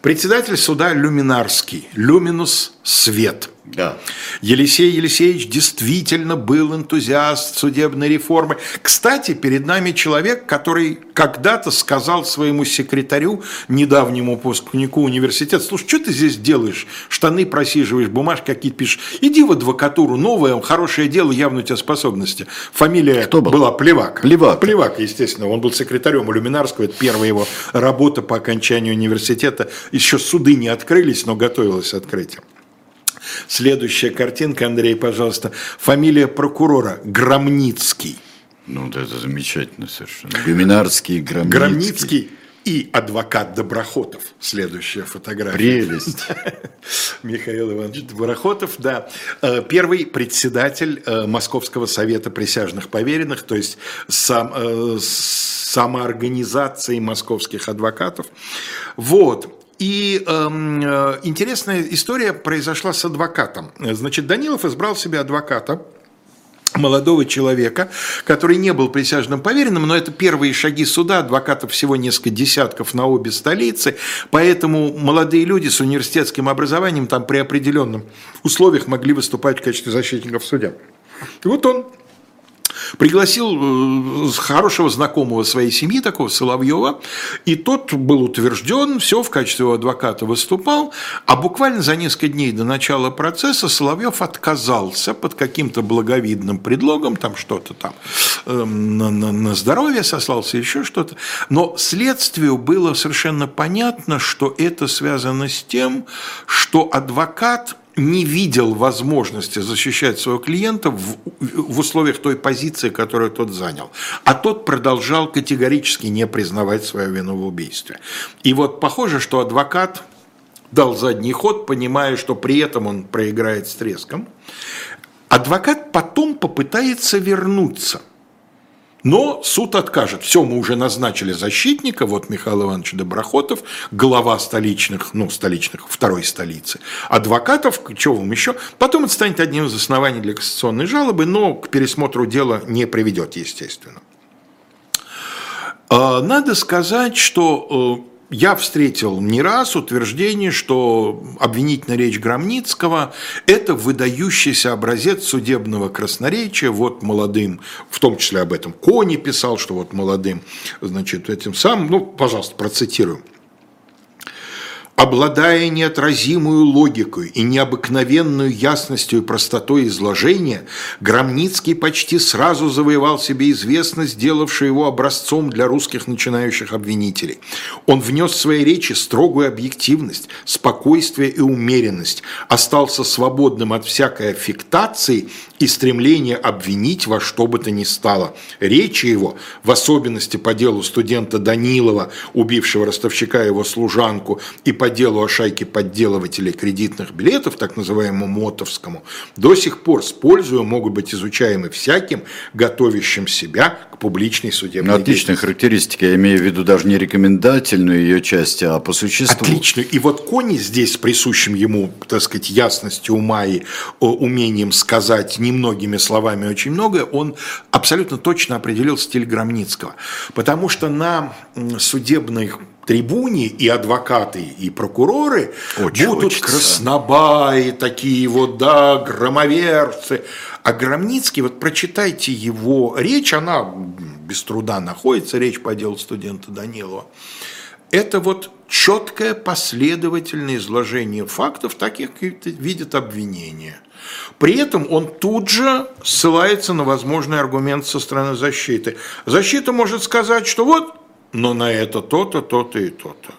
Председатель суда Люминарский, люминус – свет. Да. Елисей Елисеевич действительно был энтузиаст судебной реформы. Кстати, перед нами человек, который когда-то сказал своему секретарю, недавнему выпускнику университета: слушай, что ты здесь делаешь? Штаны просиживаешь, бумажки какие-то пишешь. Иди в адвокатуру, новое, хорошее дело, явно у тебя способности. Фамилия была Плевак. Плевак. Плевак, естественно. Он был секретарем у Люминарского. Это первая его работа по окончанию университета. Еще суды не открылись, но готовилось открытие. Следующая картинка, Андрей, пожалуйста. Фамилия прокурора Громницкий. Ну, да, это замечательно совершенно. Люминарский, Громницкий. Громницкий и адвокат Доброхотов. Следующая фотография. Прелесть. Михаил Иванович Доброхотов, да. Первый председатель Московского совета присяжных поверенных, то есть сам, самоорганизации московских адвокатов. Вот. И э, интересная история произошла с адвокатом. Значит, Данилов избрал себе адвоката, молодого человека, который не был присяжным поверенным, но это первые шаги суда, адвокатов всего несколько десятков на обе столицы, поэтому молодые люди с университетским образованием там при определенных условиях могли выступать в качестве защитников судья. И вот он пригласил хорошего знакомого своей семьи, такого Соловьева, и тот был утвержден, все, в качестве его адвоката выступал, а буквально за несколько дней до начала процесса Соловьев отказался под каким-то благовидным предлогом, там что-то там на, на, на здоровье сослался, еще что-то, но следствию было совершенно понятно, что это связано с тем, что адвокат не видел возможности защищать своего клиента в, в условиях той позиции, которую тот занял. А тот продолжал категорически не признавать свою вину в убийстве. И вот похоже, что адвокат дал задний ход, понимая, что при этом он проиграет с треском. Адвокат потом попытается вернуться. Но суд откажет. Все, мы уже назначили защитника, вот Михаил Иванович Доброхотов, глава столичных, ну, столичных, второй столицы, адвокатов, чего вам еще. Потом это станет одним из оснований для кассационной жалобы, но к пересмотру дела не приведет, естественно. Надо сказать, что я встретил не раз утверждение, что обвинительная речь Громницкого – это выдающийся образец судебного красноречия. Вот молодым, в том числе об этом Кони писал, что вот молодым, значит, этим самым, ну, пожалуйста, процитирую. Обладая неотразимую логикой и необыкновенную ясностью и простотой изложения, Громницкий почти сразу завоевал себе известность, сделавшую его образцом для русских начинающих обвинителей. Он внес в свои речи строгую объективность, спокойствие и умеренность, остался свободным от всякой аффектации и стремления обвинить во что бы то ни стало. Речи его, в особенности по делу студента Данилова, убившего ростовщика и его служанку, и по делу о шайке подделывателей кредитных билетов, так называемому мотовскому, до сих пор с пользою могут быть изучаемы всяким, готовящим себя к публичной судебной деятельности. Отличная характеристика, я имею в виду даже не рекомендательную ее часть, а по существу. Отличную. И вот Кони здесь, присущим ему, так сказать, ясностью ума и умением сказать немногими словами очень многое, он абсолютно точно определил стиль Громницкого. Потому что на судебных трибуне и адвокаты, и прокуроры очень будут хочется. Краснобаи, такие вот, да, громоверцы. А Громницкий, вот прочитайте его речь, она без труда находится, речь по делу студента Данилова. Это вот четкое последовательное изложение фактов, таких, как видят обвинения. При этом он тут же ссылается на возможный аргумент со стороны защиты. Защита может сказать, что вот, но на это то-то, то-то и то-то.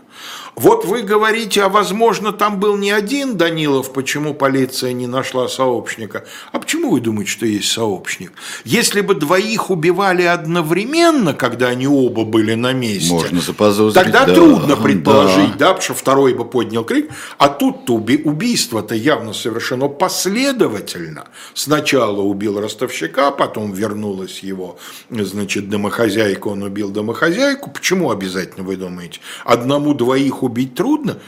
Вот вы говорите, а возможно, там был не один Данилов, почему полиция не нашла сообщника. А почему вы думаете, что есть сообщник? Если бы двоих убивали одновременно, когда они оба были на месте, можно заподозрить, тогда да, трудно предположить, да. да, потому что второй бы поднял крик. А тут-то уби- убийство-то явно совершено последовательно. Сначала убил ростовщика, потом вернулась его, значит, домохозяйка, он убил домохозяйку. Почему обязательно, вы думаете? Одному двоих убить трудно,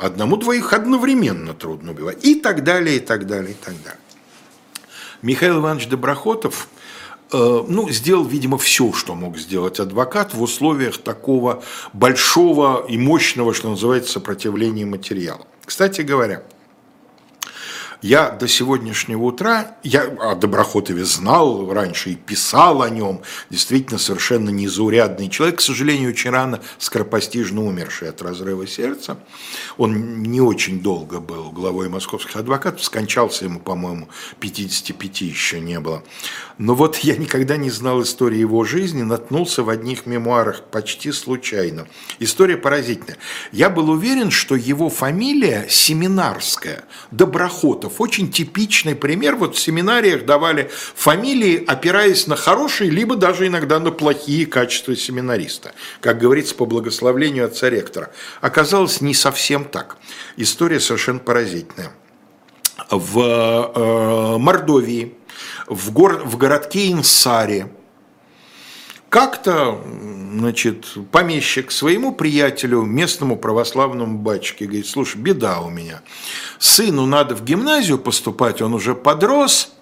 одному двоих одновременно трудно убивать, и так далее, и так далее, и так далее. Михаил Иванович Доброхотов э, ну, сделал, видимо, все, что мог сделать адвокат в условиях такого большого и мощного, что называется, сопротивления материала. Кстати говоря, я до сегодняшнего утра, я о Доброхотове знал раньше и писал о нем, действительно совершенно незаурядный человек, к сожалению, очень рано, скоропостижно умерший от разрыва сердца. Он не очень долго был главой московских адвокатов, скончался ему, по-моему, пятидесяти пяти еще не было. Но вот я никогда не знал истории его жизни, наткнулся в одних мемуарах почти случайно. История поразительная. Я был уверен, что его фамилия семинарская, Доброхотов. Очень типичный пример. Вот в семинариях давали фамилии, опираясь на хорошие, либо даже иногда на плохие качества семинариста. Как говорится, по благословлению отца-ректора. Оказалось, не совсем так. История совершенно поразительная. В э, Мордовии, в, гор, в городке Инсаре, как-то, значит, помещик своему приятелю, местному православному батюшке, говорит: слушай, беда у меня, сыну надо в гимназию поступать, он уже подрос,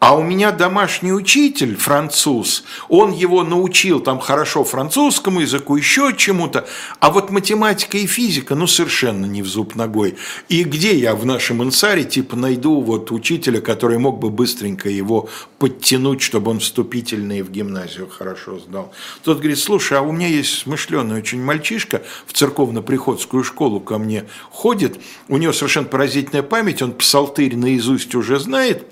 а у меня домашний учитель, француз, он его научил там хорошо французскому языку, еще чему-то, а вот математика и физика, ну, совершенно не в зуб ногой. И где я в нашем Инсаре, типа, найду вот учителя, который мог бы быстренько его подтянуть, чтобы он вступительные в гимназию хорошо сдал. Тот говорит: слушай, а у меня есть смышленый очень мальчишка, в церковно-приходскую школу ко мне ходит, у него совершенно поразительная память, он псалтырь наизусть уже знает.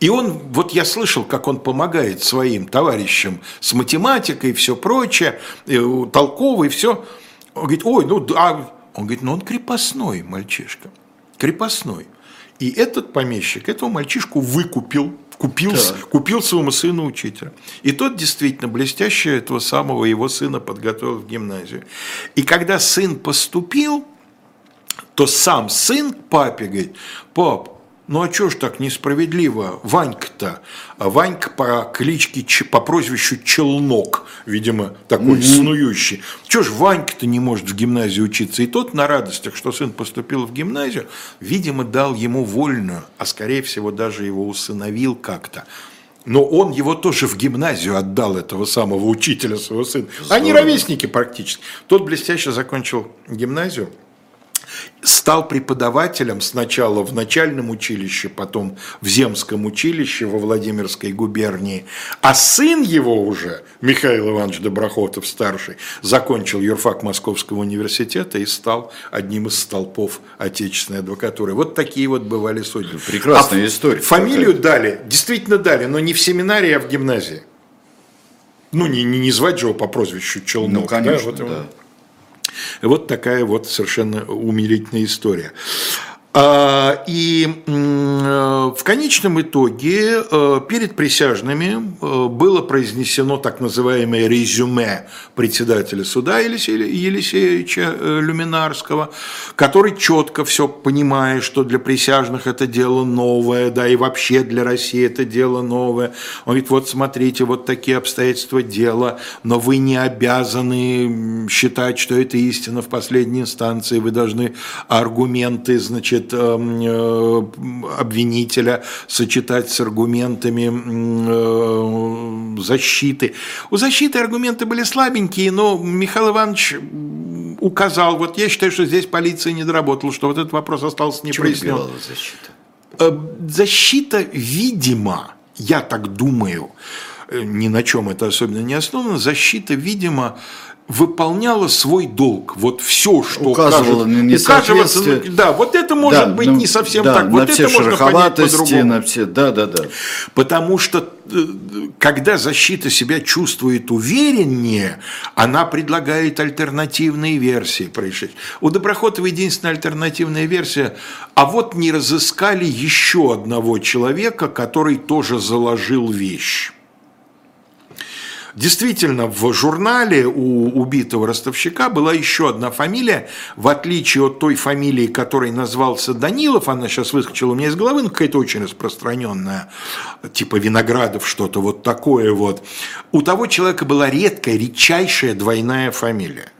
И он, вот я слышал, как он помогает своим товарищам с математикой и все прочее, толковый, все. Он говорит: ой, ну да. Он говорит: ну он крепостной мальчишка, крепостной. И этот помещик этого мальчишку выкупил, купил, да. купил своему сыну учителя. И тот действительно блестяще этого самого его сына подготовил в гимназию. И когда сын поступил, то сам сын к папе говорит: пап, ну а чё ж так несправедливо? Ванька-то, Ванька по кличке, по прозвищу Челнок, видимо, такой mm-hmm. снующий. Чё ж Ванька-то не может в гимназию учиться? И тот на радостях, что сын поступил в гимназию, видимо, дал ему вольную, а скорее всего даже его усыновил как-то. Но он его тоже в гимназию отдал, этого самого учителя своего сына. Здорово. Они ровесники практически. Тот блестяще закончил гимназию. Стал преподавателем сначала в начальном училище, потом в земском училище во Владимирской губернии, а сын его уже, Михаил Иванович Доброхотов-старший, закончил юрфак Московского университета и стал одним из столпов отечественной адвокатуры. Вот такие вот бывали судьбы. Прекрасная а история. Фамилию какая-то. Дали, действительно дали, но не в семинарии, а в гимназии. Ну, не, не звать же его по прозвищу Челнок. Ну, конечно, да. Вот да. Вот такая вот совершенно умилительная история. И в конечном итоге перед присяжными было произнесено так называемое резюме председателя суда Елисеевича Люминарского, который четко все понимает, что для присяжных это дело новое, да и вообще для России это дело новое. Он говорит: вот смотрите, вот такие обстоятельства дела, но вы не обязаны считать, что это истина в последней инстанции, вы должны аргументы, значит, обвинителя сочетать с аргументами защиты. У защиты аргументы были слабенькие, но Михаил Иванович указал, вот я считаю, что здесь полиция не доработала, что вот этот вопрос остался непроясненным. Защита? Защита, видимо, я так думаю, ни на чем это особенно не основано, защита, видимо, выполняла свой долг. Вот все, что указывало на несоответствие. Да, вот это может да, быть ну, не совсем да, так. Вот на это все можно понять по-другому. На все, да, да, да. Потому что когда защита себя чувствует увереннее, она предлагает альтернативные версии происшествия. У Доброхотова единственная альтернативная версия, а вот не разыскали еще одного человека, который тоже заложил вещь. Действительно, в журнале у убитого ростовщика была еще одна фамилия, в отличие от той фамилии, которой назвался Данилов, она сейчас выскочила у меня из головы, ну какая-то очень распространенная, типа Виноградов, что-то вот такое вот. У того человека была редкая, редчайшая двойная фамилия.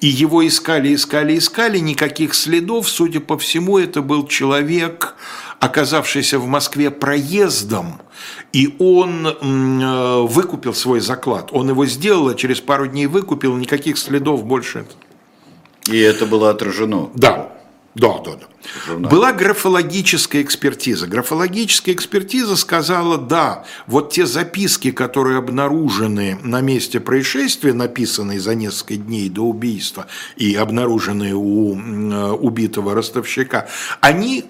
И его искали, искали, искали, никаких следов, судя по всему, это был человек, оказавшийся в Москве проездом, и он выкупил свой заклад. Он его сделал, а через пару дней выкупил, никаких следов больше. И это было отражено? Да. Да, да, да. Была графологическая экспертиза. Графологическая экспертиза сказала, да, вот те записки, которые обнаружены на месте происшествия, написанные за несколько дней до убийства и обнаруженные у убитого ростовщика, они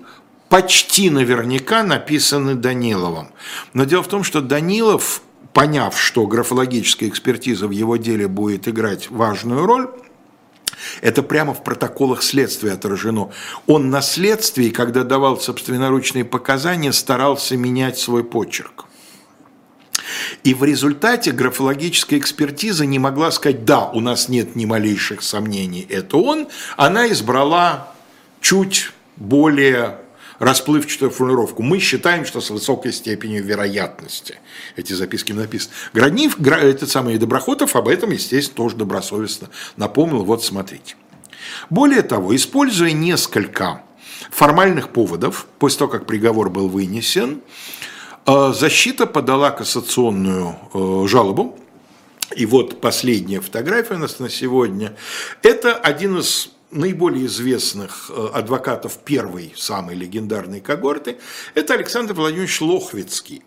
почти наверняка написаны Даниловым. Но дело в том, что Данилов, поняв, что графологическая экспертиза в его деле будет играть важную роль, это прямо в протоколах следствия отражено. Он на следствии, когда давал собственноручные показания, старался менять свой почерк. И в результате графологическая экспертиза не могла сказать, да, у нас нет ни малейших сомнений, это он. Она избрала чуть более расплывчатую формулировку. Мы считаем, что с высокой степенью вероятности эти записки написаны. Гранив, этот самый Доброхотов об этом, естественно, тоже добросовестно напомнил. Вот смотрите. Более того, используя несколько формальных поводов, после того, как приговор был вынесен, защита подала кассационную жалобу. И вот последняя фотография у нас на сегодня. Это один из наиболее известных адвокатов первой, самой легендарной когорты, это Александр Владимирович Лохвицкий,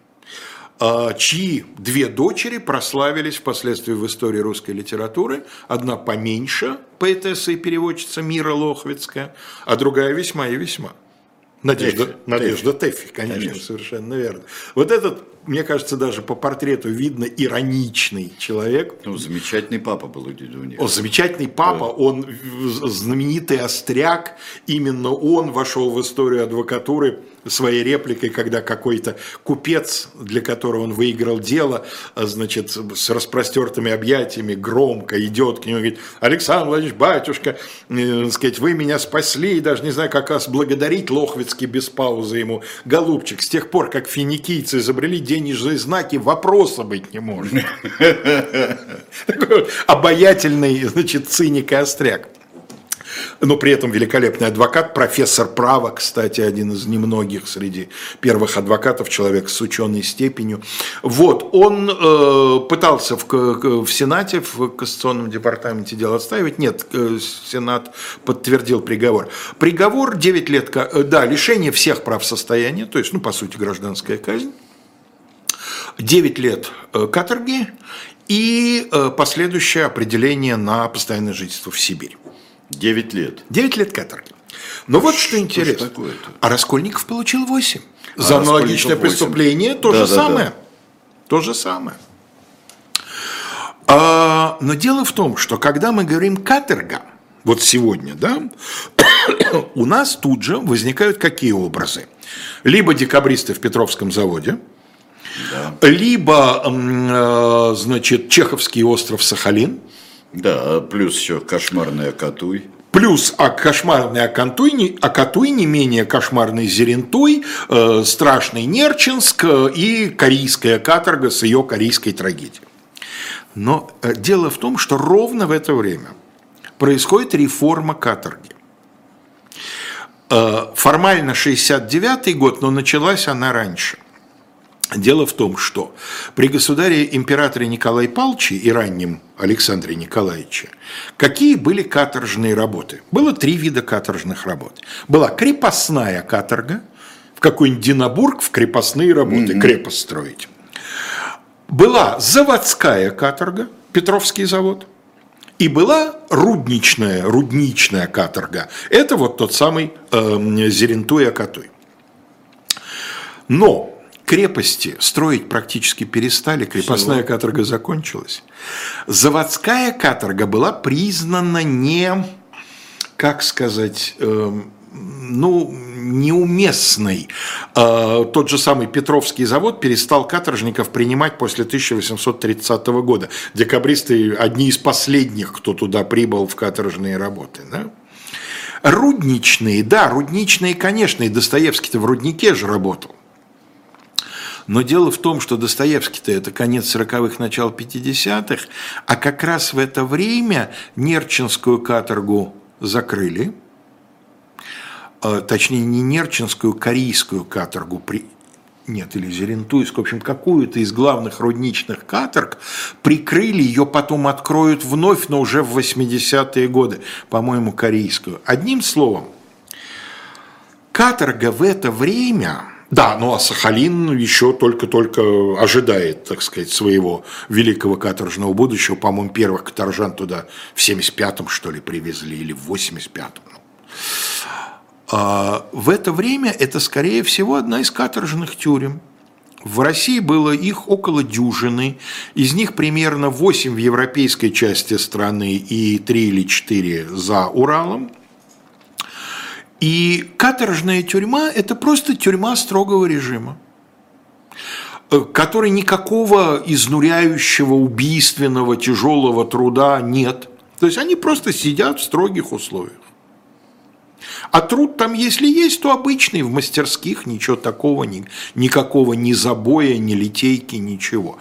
чьи две дочери прославились впоследствии в истории русской литературы. Одна поменьше, поэтесса и переводчица Мира Лохвицкая, а другая весьма и весьма. Надежда Тэффи, Надежда Тэффи конечно, конечно, совершенно верно. Вот этот, мне кажется, даже по портрету видно ироничный человек. Ну, замечательный папа был у дедуни. Он замечательный папа, да. Он знаменитый остряк. Именно он вошел в историю адвокатуры своей репликой, когда какой-то купец, для которого он выиграл дело, значит, с распростертыми объятиями громко идет к нему и говорит: Александр Владимирович, батюшка, э, сказать, вы меня спасли, и даже не знаю, как вас благодарить. Лохвицкий без паузы ему: голубчик, с тех пор, как финикийцы изобрели денежные знаки, вопроса быть не может. Такой обаятельный, значит, циник и остряк. Но при этом великолепный адвокат, профессор права, кстати, один из немногих среди первых адвокатов, человек с ученой степенью. Вот, он э, пытался в, в Сенате, в Кассационном департаменте дело отстаивать. Нет, Сенат подтвердил приговор. Приговор девять лет, да, лишение всех прав состояния, то есть, ну, по сути, гражданская казнь. девять лет каторги и последующее определение на постоянное жительство в Сибирь. девять лет. девять лет каторги. Но а вот что, что интересно. А Раскольников получил восемь. А За аналогичное преступление то, да, же да, самое. Да. то же самое. А, но дело в том, что когда мы говорим каторга, вот сегодня, да, у нас тут же возникают какие образы? Либо декабристы в Петровском заводе, да. либо, значит, чеховский остров Сахалин. Да, плюс еще кошмарный Акатуй. Плюс а кошмарный Акатуй, не, Акатуй, не менее кошмарный Зерентуй, э, страшный Нерчинск э, и Карийская каторга с ее Карийской трагедией. Но э, дело в том, что ровно в это время происходит реформа каторги. Э, формально шестьдесят девятый год, но началась она раньше. Дело в том, что при государе императоре Николае Павловиче и раннем Александре Николаевиче какие были каторжные работы? Было три вида каторжных работ. Была крепостная каторга, в какой-нибудь Динабург в крепостные работы, mm-hmm. крепость строить. была заводская каторга, Петровский завод, и была рудничная, рудничная каторга. Это вот тот самый э, Зеренту и Акатуй. Но крепости строить практически перестали, крепостная Всего. каторга закончилась. Заводская каторга была признана не, как сказать, э, ну, неуместной. Э, тот же самый Петровский завод перестал каторжников принимать после тысяча восемьсот тридцатого года. Декабристы одни из последних, кто туда прибыл в каторжные работы, да? Рудничные, да, рудничные, конечно, и Достоевский-то в руднике же работал. Но дело в том, что Достоевский-то это конец сороковых, начало пятидесятых, а как раз в это время Нерчинскую каторгу закрыли, точнее не Нерчинскую, Карийскую каторгу, при... нет, или Зерентуйскую, в общем, какую-то из главных рудничных каторг прикрыли, ее потом откроют вновь, но уже в восьмидесятые годы, по-моему, Карийскую. Одним словом, каторга в это время... Да, ну а Сахалин еще только-только ожидает, так сказать, своего великого каторжного будущего. По-моему, первых каторжан туда в семьдесят пятом, что ли, привезли, или в восемьдесят пятом. А в это время это, скорее всего, одна из каторжных тюрем. В России было их около дюжины, из них примерно восемь в европейской части страны и три или четыре за Уралом. И каторжная тюрьма – это просто тюрьма строгого режима, которой никакого изнуряющего, убийственного, тяжелого труда нет. То есть они просто сидят в строгих условиях. А труд там, если есть, то обычный, в мастерских ничего такого, ни, никакого ни забоя, ни литейки, ничего.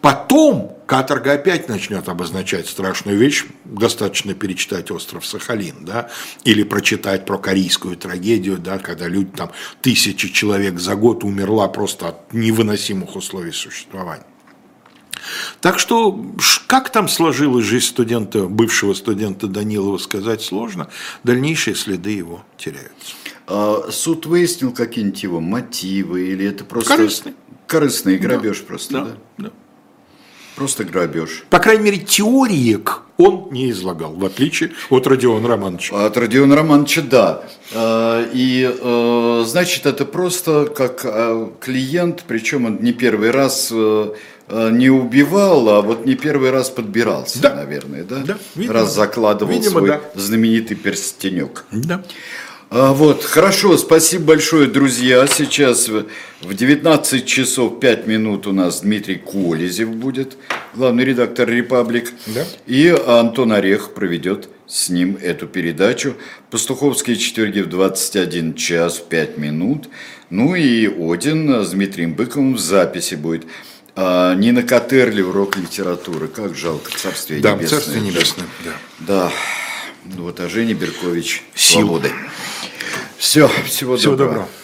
Потом каторга опять начнет обозначать страшную вещь, достаточно перечитать «Остров Сахалин», да, или прочитать про Корейскую трагедию, да, когда люди, там, тысячи человек за год умерла просто от невыносимых условий существования. Так что, как там сложилась жизнь студента, бывшего студента Данилова, сказать сложно, дальнейшие следы его теряются. А суд выяснил какие-нибудь его мотивы, или это просто... Корыстный. Корыстный грабеж, да, просто, да? Да, да. Просто грабеж. По крайней мере, теориек он не излагал, в отличие от Родиона Романовича. От Родиона Романовича, да. И, значит, это просто как клиент, причем он не первый раз... не убивал, а вот не первый раз подбирался, да, наверное, да? Да, видимо, раз закладывал, видимо, свой, да, знаменитый перстенек. Да. А, вот, хорошо, спасибо большое, друзья. Сейчас в девятнадцать часов пять минут у нас Дмитрий Колезев будет, главный редактор «Репаблик», да, и Антон Орех проведет с ним эту передачу. Пастуховские четверги в двадцать один час пять минут. Ну и Один с Дмитрием Быковым в записи будет. А, Нина Коттерли, урок литературы. Как жалко, царствие, да, небесное. Царствие небесное. Да, да. Вот, а Женя Беркович, свободы. Все, всего, всего доброго. доброго.